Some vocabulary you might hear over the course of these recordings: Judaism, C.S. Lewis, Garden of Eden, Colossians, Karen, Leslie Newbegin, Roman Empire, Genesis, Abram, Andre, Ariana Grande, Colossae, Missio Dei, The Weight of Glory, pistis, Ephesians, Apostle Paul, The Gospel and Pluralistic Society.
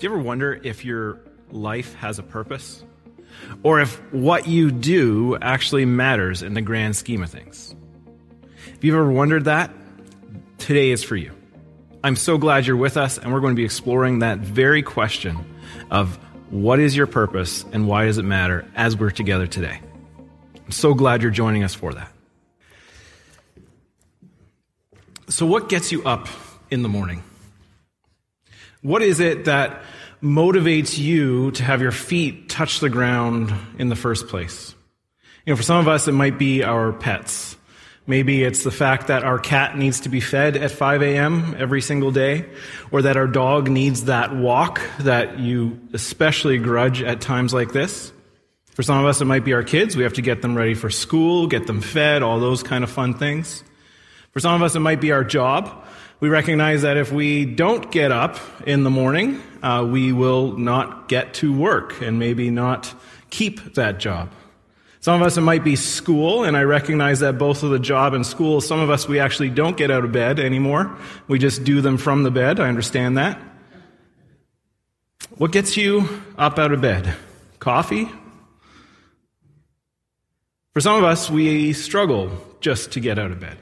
Do you ever wonder if your life has a purpose? Or if what you do actually matters in the grand scheme of things? If you've ever wondered that, today is for you. I'm so glad you're with us, and we're going to be exploring that very question of what is your purpose and why does it matter as we're together today. I'm so glad you're joining us for that. So what gets you up in the morning? What is it that motivates you to have your feet touch the ground in the first place? You know, for some of us, it might be our pets. Maybe it's the fact that our cat needs to be fed at 5 a.m. every single day, or that our dog needs that walk that you especially grudge at times like this. For some of us, it might be our kids. We have to get them ready for school, get them fed, all those kind of fun things. For some of us, it might be our job. We recognize that if we don't get up in the morning, we will not get to work and maybe not keep that job. Some of us, it might be school, and I recognize that both of the job and school, some of us, we actually don't get out of bed anymore. We just do them from the bed. I understand that. What gets you up out of bed? Coffee? For some of us, we struggle just to get out of bed.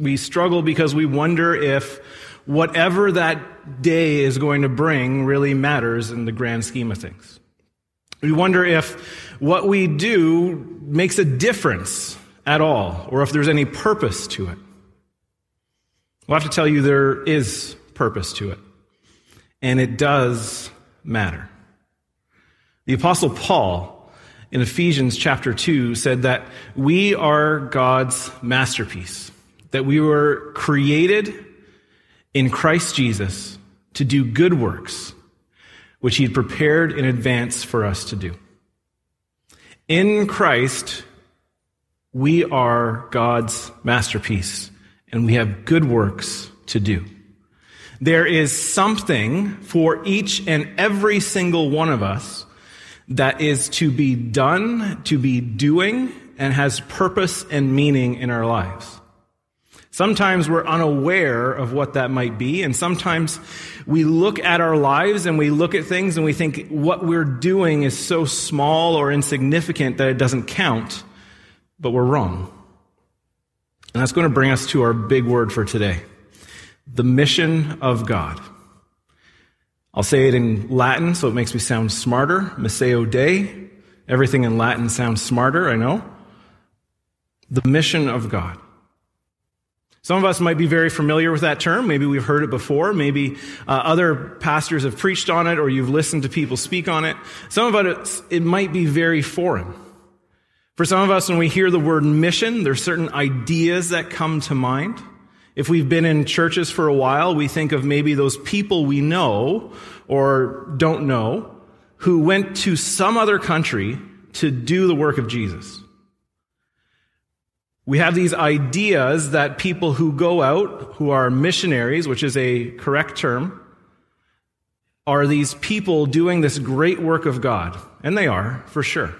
We struggle because we wonder if whatever that day is going to bring really matters in the grand scheme of things. We wonder if what we do makes a difference at all, or if there's any purpose to it. Well, I have to tell you, there is purpose to it, and it does matter. The Apostle Paul, in Ephesians chapter 2, said that we are God's masterpiece, that we were created in Christ Jesus to do good works, which he had prepared in advance for us to do. In Christ, we are God's masterpiece, and we have good works to do. There is something for each and every single one of us that is to be done, to be doing, and has purpose and meaning in our lives. Sometimes we're unaware of what that might be, and sometimes we look at our lives and we look at things and we think what we're doing is so small or insignificant that it doesn't count, but we're wrong. And that's going to bring us to our big word for today, the mission of God. I'll say it in Latin so it makes me sound smarter, Missio Dei. Everything in Latin sounds smarter, I know. The mission of God. Some of us might be very familiar with that term. Maybe we've heard it before. Maybe other pastors have preached on it, or you've listened to people speak on it. Some of us, it might be very foreign. For some of us, when we hear the word mission, there's certain ideas that come to mind. If we've been in churches for a while, we think of maybe those people we know or don't know who went to some other country to do the work of Jesus. We have these ideas that people who go out, who are missionaries, which is a correct term, are these people doing this great work of God. And they are, for sure.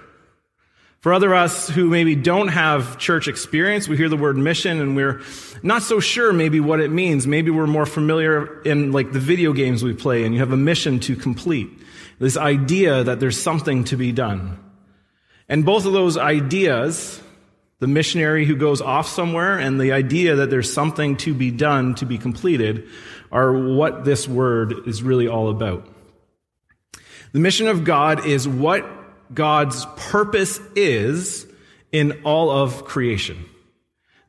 For other of us who maybe don't have church experience, we hear the word mission and we're not so sure maybe what it means. Maybe we're more familiar in like the video games we play, and you have a mission to complete. This idea that there's something to be done. And both of those ideas, the missionary who goes off somewhere and the idea that there's something to be done, to be completed, are what this word is really all about. The mission of God is what God's purpose is in all of creation.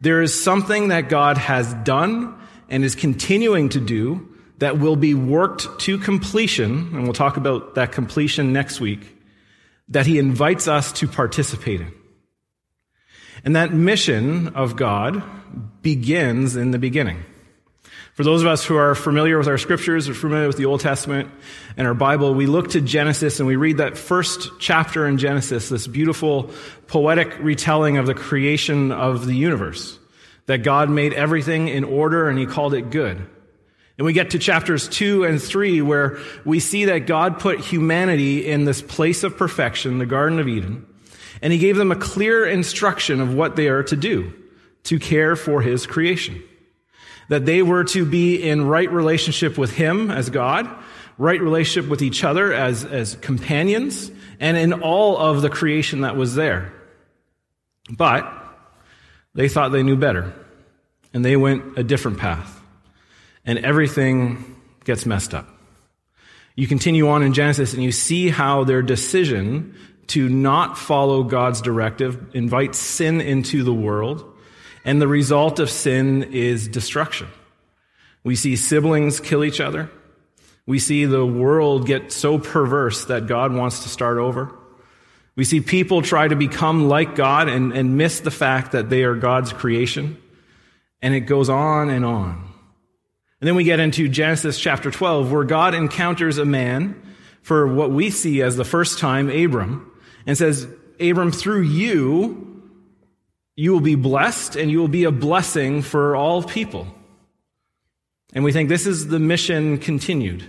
There is something that God has done and is continuing to do that will be worked to completion, and we'll talk about that completion next week, that he invites us to participate in. And that mission of God begins in the beginning. For those of us who are familiar with our scriptures, are familiar with the Old Testament and our Bible, we look to Genesis and we read that first chapter in Genesis, this beautiful poetic retelling of the creation of the universe, that God made everything in order and he called it good. And we get to chapters 2 and 3 where we see that God put humanity in this place of perfection, the Garden of Eden, and he gave them a clear instruction of what they are to do, to care for his creation. That they were to be in right relationship with him as God, right relationship with each other as companions, and in all of the creation that was there. But they thought they knew better, and they went a different path, and everything gets messed up. You continue on in Genesis, and you see how their decision to not follow God's directive invites sin into the world, and the result of sin is destruction. We see siblings kill each other. We see the world get so perverse that God wants to start over. We see people try to become like God and miss the fact that they are God's creation. And it goes on and on. And then we get into Genesis chapter 12, where God encounters a man for what we see as the first time, Abram, and says, Abram, through you, you will be blessed and you will be a blessing for all people. And we think this is the mission continued.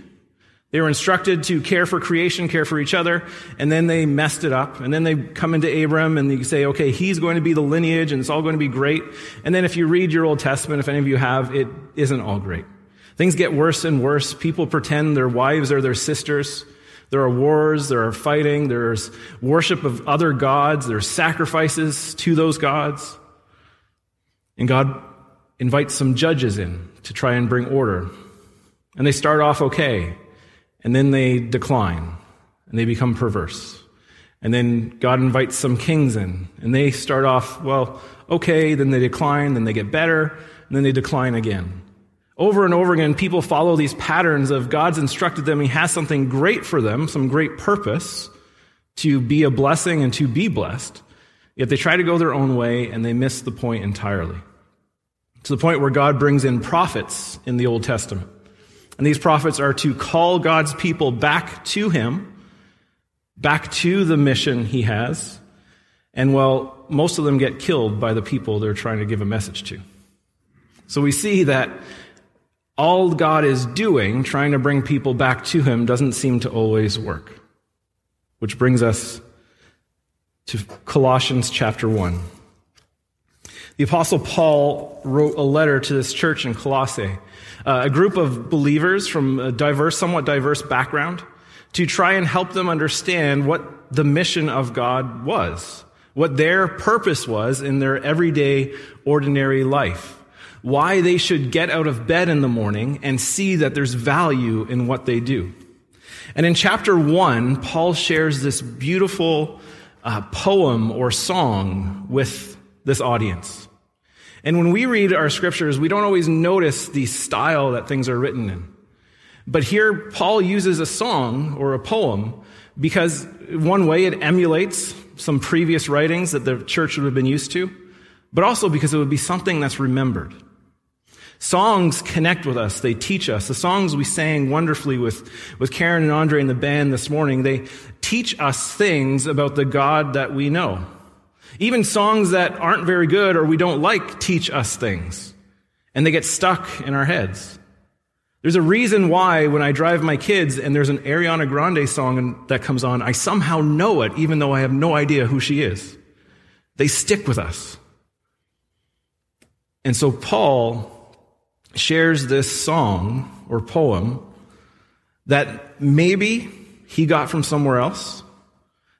They were instructed to care for creation, care for each other, and then they messed it up. And then they come into Abram and they say, okay, he's going to be the lineage and it's all going to be great. And then if you read your Old Testament, if any of you have, it isn't all great. Things get worse and worse. People pretend their wives are their sisters. There are wars, there are fighting, there's worship of other gods, there's sacrifices to those gods. And God invites some judges in to try and bring order. And they start off okay. And then they decline, and they become perverse. And then God invites some kings in, and they start off, well, okay, then they decline, then they get better, and then they decline again. Over and over again, people follow these patterns of God's instructed them, He has something great for them, some great purpose to be a blessing and to be blessed, yet they try to go their own way, and they miss the point entirely. To the point where God brings in prophets in the Old Testament. And these prophets are to call God's people back to Him, back to the mission He has. And, well, most of them get killed by the people they're trying to give a message to. So we see that all God is doing, trying to bring people back to Him, doesn't seem to always work. Which brings us to Colossians chapter 1. The Apostle Paul wrote a letter to this church in Colossae, a group of believers from a somewhat diverse background, to try and help them understand what the mission of God was, what their purpose was in their everyday, ordinary life, why they should get out of bed in the morning and see that there's value in what they do. And in chapter 1, Paul shares this beautiful poem or song with this audience. And when we read our scriptures, we don't always notice the style that things are written in. But here, Paul uses a song or a poem because, one way, it emulates some previous writings that the church would have been used to, but also because it would be something that's remembered. Songs connect with us. They teach us. The songs we sang wonderfully with Karen and Andre and the band this morning, they teach us things about the God that we know. Even songs that aren't very good or we don't like teach us things, and they get stuck in our heads. There's a reason why when I drive my kids and there's an Ariana Grande song that comes on, I somehow know it, even though I have no idea who she is. They stick with us. And so Paul shares this song or poem that maybe he got from somewhere else,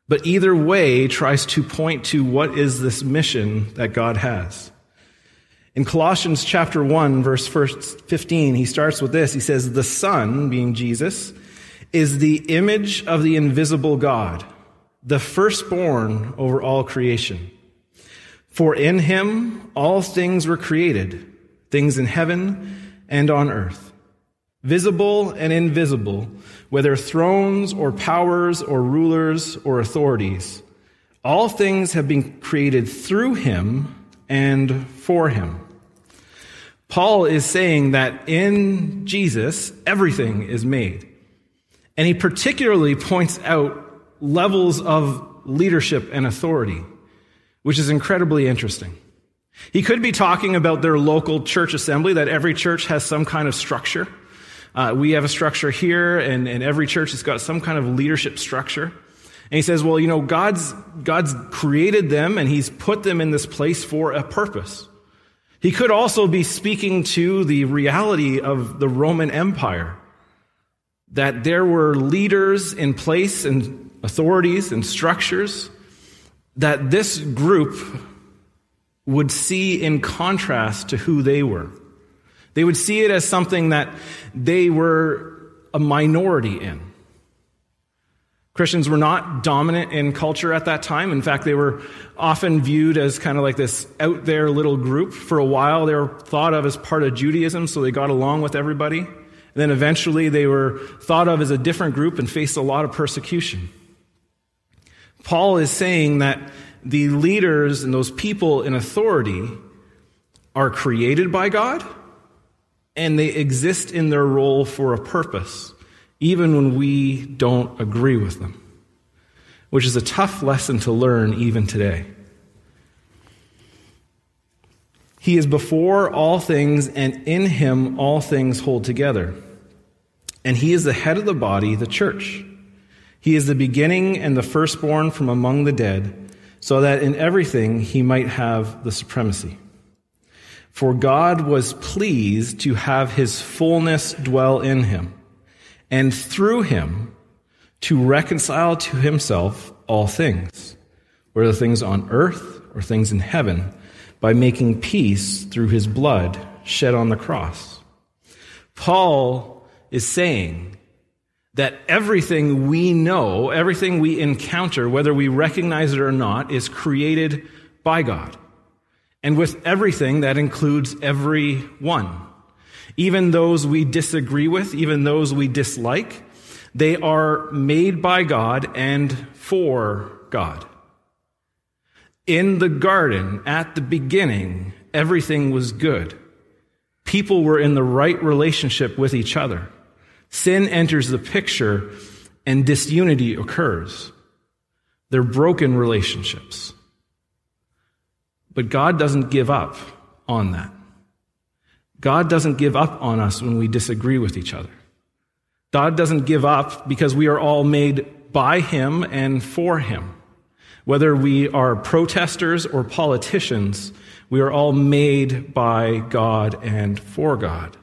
but either way tries to point to what is this mission that God has. In Colossians chapter 1, verse 15, he starts with this. He says, the Son, being Jesus, is the image of the invisible God, the firstborn over all creation. For in Him all things were created, things in heaven and on earth, visible and invisible, whether thrones or powers or rulers or authorities. All things have been created through Him and for Him. Paul is saying that in Jesus, everything is made. And he particularly points out levels of leadership and authority, which is incredibly interesting. He could be talking about their local church assembly, that every church has some kind of structure. We have a structure here, and every church has got some kind of leadership structure. And he says, well, you know, God's created them, and He's put them in this place for a purpose. He could also be speaking to the reality of the Roman Empire, that there were leaders in place and authorities and structures that this group would see in contrast to who they were. They would see it as something that they were a minority in. Christians were not dominant in culture at that time. In fact, they were often viewed as kind of like this out there little group. For a while, they were thought of as part of Judaism, so they got along with everybody. And then eventually, they were thought of as a different group and faced a lot of persecution. Paul is saying that the leaders and those people in authority are created by God, and they exist in their role for a purpose, even when we don't agree with them, which is a tough lesson to learn even today. He is before all things, and in him all things hold together. And he is the head of the body, the church. He is the beginning and the firstborn from among the dead, so that in everything he might have the supremacy. For God was pleased to have his fullness dwell in him, and through him to reconcile to himself all things, whether things on earth or things in heaven, by making peace through his blood shed on the cross. Paul is saying that everything we know, everything we encounter, whether we recognize it or not, is created by God. And with everything, that includes everyone. Even those we disagree with, even those we dislike, they are made by God and for God. In the garden, at the beginning, everything was good. People were in the right relationship with each other. Sin enters the picture and disunity occurs. They're broken relationships. But God doesn't give up on that. God doesn't give up on us when we disagree with each other. God doesn't give up because we are all made by him and for him. Whether we are protesters or politicians, we are all made by God and for God,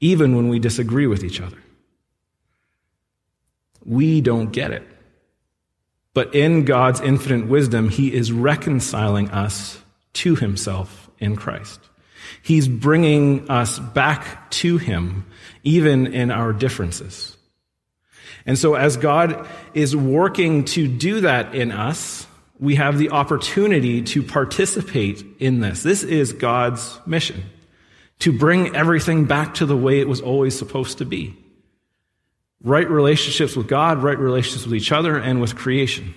even when we disagree with each other. We don't get it. But in God's infinite wisdom, he is reconciling us to himself in Christ. He's bringing us back to him, even in our differences. And so as God is working to do that in us, we have the opportunity to participate in this. This is God's mission, to bring everything back to the way it was always supposed to be. Right relationships with God, right relationships with each other, and with creation.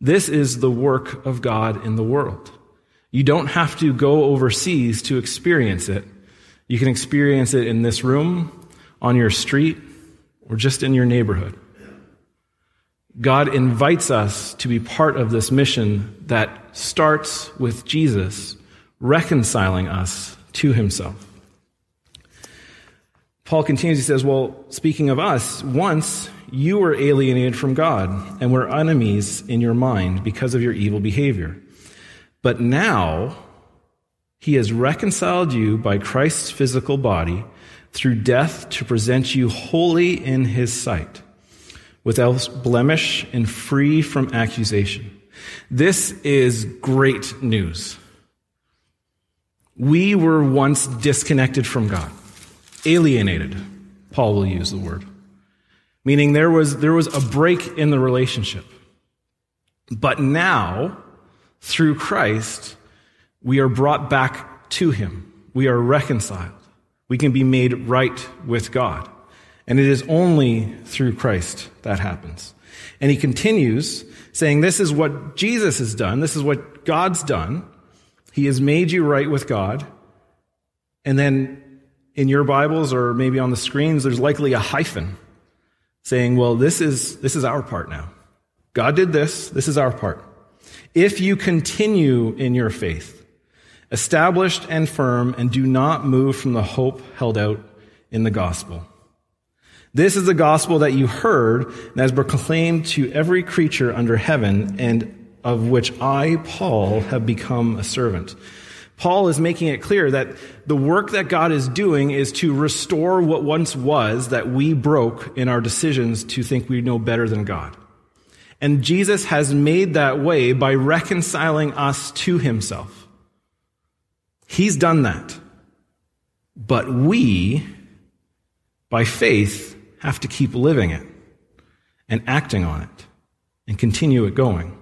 This is the work of God in the world. You don't have to go overseas to experience it. You can experience it in this room, on your street, or just in your neighborhood. God invites us to be part of this mission that starts with Jesus reconciling us to himself. Paul continues, he says, well, speaking of us, once you were alienated from God and were enemies in your mind because of your evil behavior. But now he has reconciled you by Christ's physical body through death to present you holy in his sight, without blemish and free from accusation. This is great news. We were once disconnected from God, alienated, Paul will use the word, meaning there was a break in the relationship. But now, through Christ, we are brought back to him. We are reconciled. We can be made right with God. And it is only through Christ that happens. And he continues saying, this is what Jesus has done. This is what God's done. He has made you right with God. And then in your Bibles or maybe on the screens, there's likely a hyphen saying, well, this is our part now. God did this. This is our part. If you continue in your faith, established and firm, and do not move from the hope held out in the gospel. This is the gospel that you heard and has been proclaimed to every creature under heaven, and of which I, Paul, have become a servant. Paul is making it clear that the work that God is doing is to restore what once was that we broke in our decisions to think we know better than God. And Jesus has made that way by reconciling us to himself. He's done that. But we, by faith, have to keep living it and acting on it and continue it going.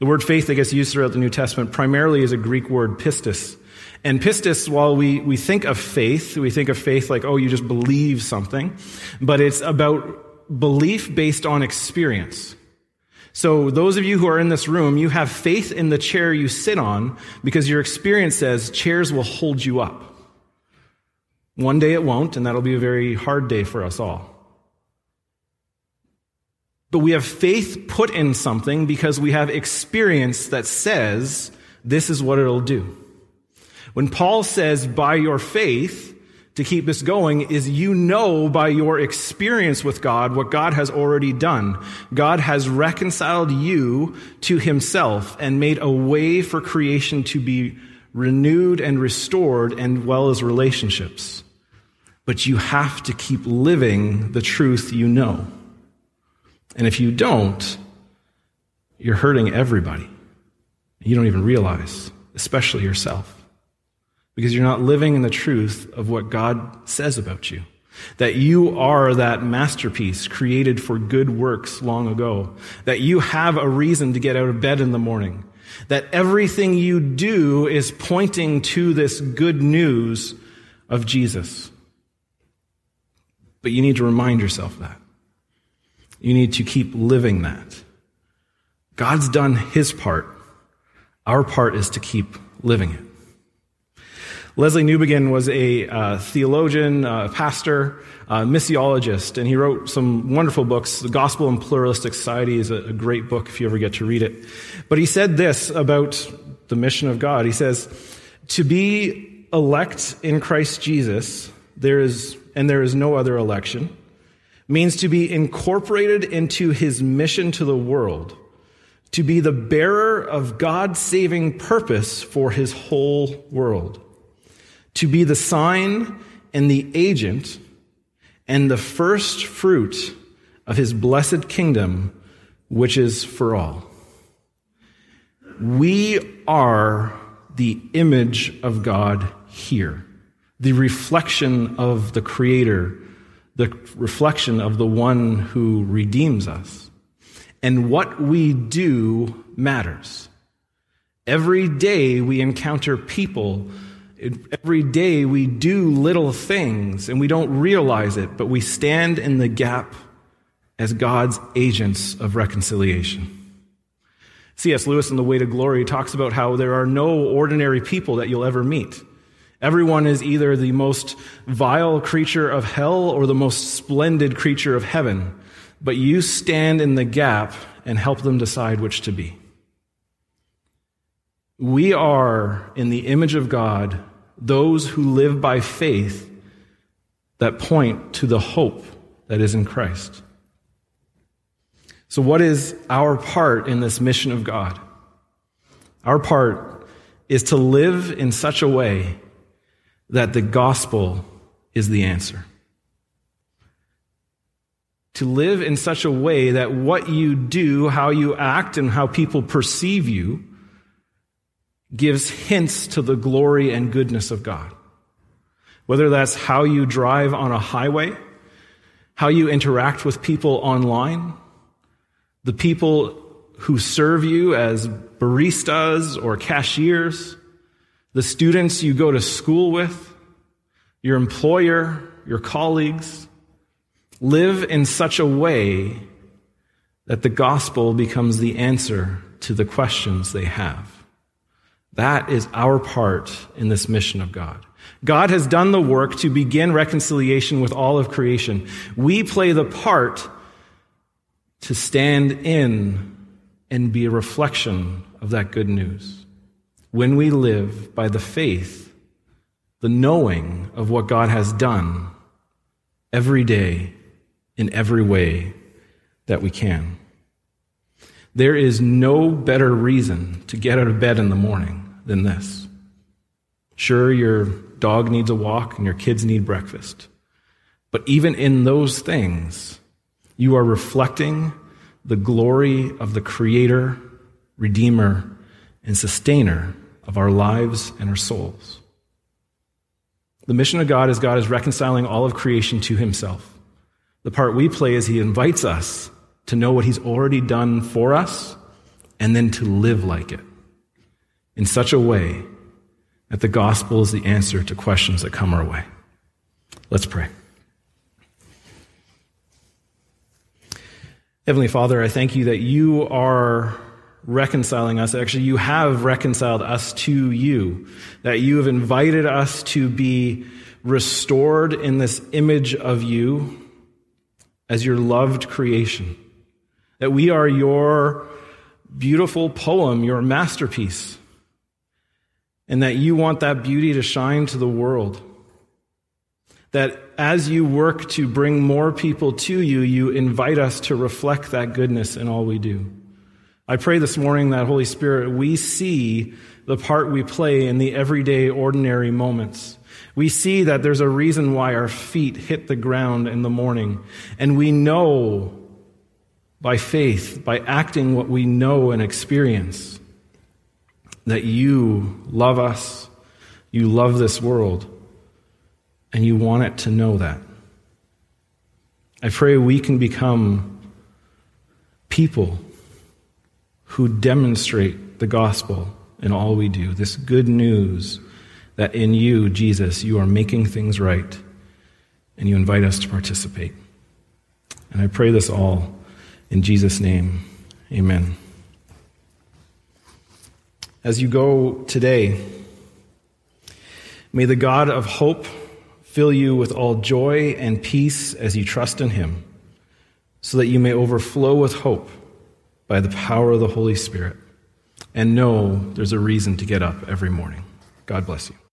The word faith that gets used throughout the New Testament primarily is a Greek word, pistis. And pistis, while we think of faith, like, oh, you just believe something, but it's about belief based on experience. So those of you who are in this room, you have faith in the chair you sit on because your experience says chairs will hold you up. One day it won't, and that'll be a very hard day for us all. But we have faith put in something because we have experience that says this is what it'll do. When Paul says by your faith to keep this going is you know by your experience with God what God has already done. God has reconciled you to himself and made a way for creation to be renewed and restored and well as relationships. But you have to keep living the truth you know. And if you don't, you're hurting everybody. You don't even realize, especially yourself, because you're not living in the truth of what God says about you, that you are that masterpiece created for good works long ago, that you have a reason to get out of bed in the morning, that everything you do is pointing to this good news of Jesus. But you need to remind yourself that. You need to keep living that. God's done his part. Our part is to keep living it. Leslie Newbegin was a theologian, pastor, missiologist, and he wrote some wonderful books. The Gospel and Pluralistic Society is a great book if you ever get to read it. But he said this about the mission of God. He says, to be elect in Christ Jesus, there is no other election, means to be incorporated into his mission to the world, to be the bearer of God's saving purpose for his whole world, to be the sign and the agent and the first fruit of his blessed kingdom, which is for all. We are the image of God here, the reflection of the Creator, the reflection of the one who redeems us. And what we do matters. Every day we encounter people. Every day we do little things, and we don't realize it, but we stand in the gap as God's agents of reconciliation. C.S. Lewis in The Weight of Glory talks about how there are no ordinary people that you'll ever meet. Everyone is either the most vile creature of hell or the most splendid creature of heaven, but you stand in the gap and help them decide which to be. We are, in the image of God, those who live by faith that point to the hope that is in Christ. So what is our part in this mission of God? Our part is to live in such a way that the gospel is the answer. To live in such a way that what you do, how you act, and how people perceive you gives hints to the glory and goodness of God. Whether that's how you drive on a highway, how you interact with people online, the people who serve you as baristas or cashiers, the students you go to school with, your employer, your colleagues, live in such a way that the gospel becomes the answer to the questions they have. That is our part in this mission of God. God has done the work to begin reconciliation with all of creation. We play the part to stand in and be a reflection of that good news. When we live by the faith, the knowing of what God has done every day in every way that we can. There is no better reason to get out of bed in the morning than this. Sure, your dog needs a walk and your kids need breakfast. But even in those things, you are reflecting the glory of the Creator, Redeemer, and Sustainer of our lives and our souls. The mission of God is reconciling all of creation to himself. The part we play is he invites us to know what he's already done for us and then to live like it in such a way that the gospel is the answer to questions that come our way. Let's pray. Heavenly Father, I thank you that you are reconciling us. Actually, you have reconciled us to you, that you have invited us to be restored in this image of you as your loved creation, that we are your beautiful poem, your masterpiece, and that you want that beauty to shine to the world, that as you work to bring more people to you, you invite us to reflect that goodness in all we do. I pray this morning that, Holy Spirit, we see the part we play in the everyday, ordinary moments. We see that there's a reason why our feet hit the ground in the morning, and we know by faith, by acting what we know and experience, that you love us, you love this world, and you want it to know that. I pray we can become people who demonstrate the gospel in all we do, this good news that in you, Jesus, you are making things right, and you invite us to participate. And I pray this all in Jesus' name, amen. As you go today, may the God of hope fill you with all joy and peace as you trust in him, so that you may overflow with hope by the power of the Holy Spirit, and know there's a reason to get up every morning. God bless you.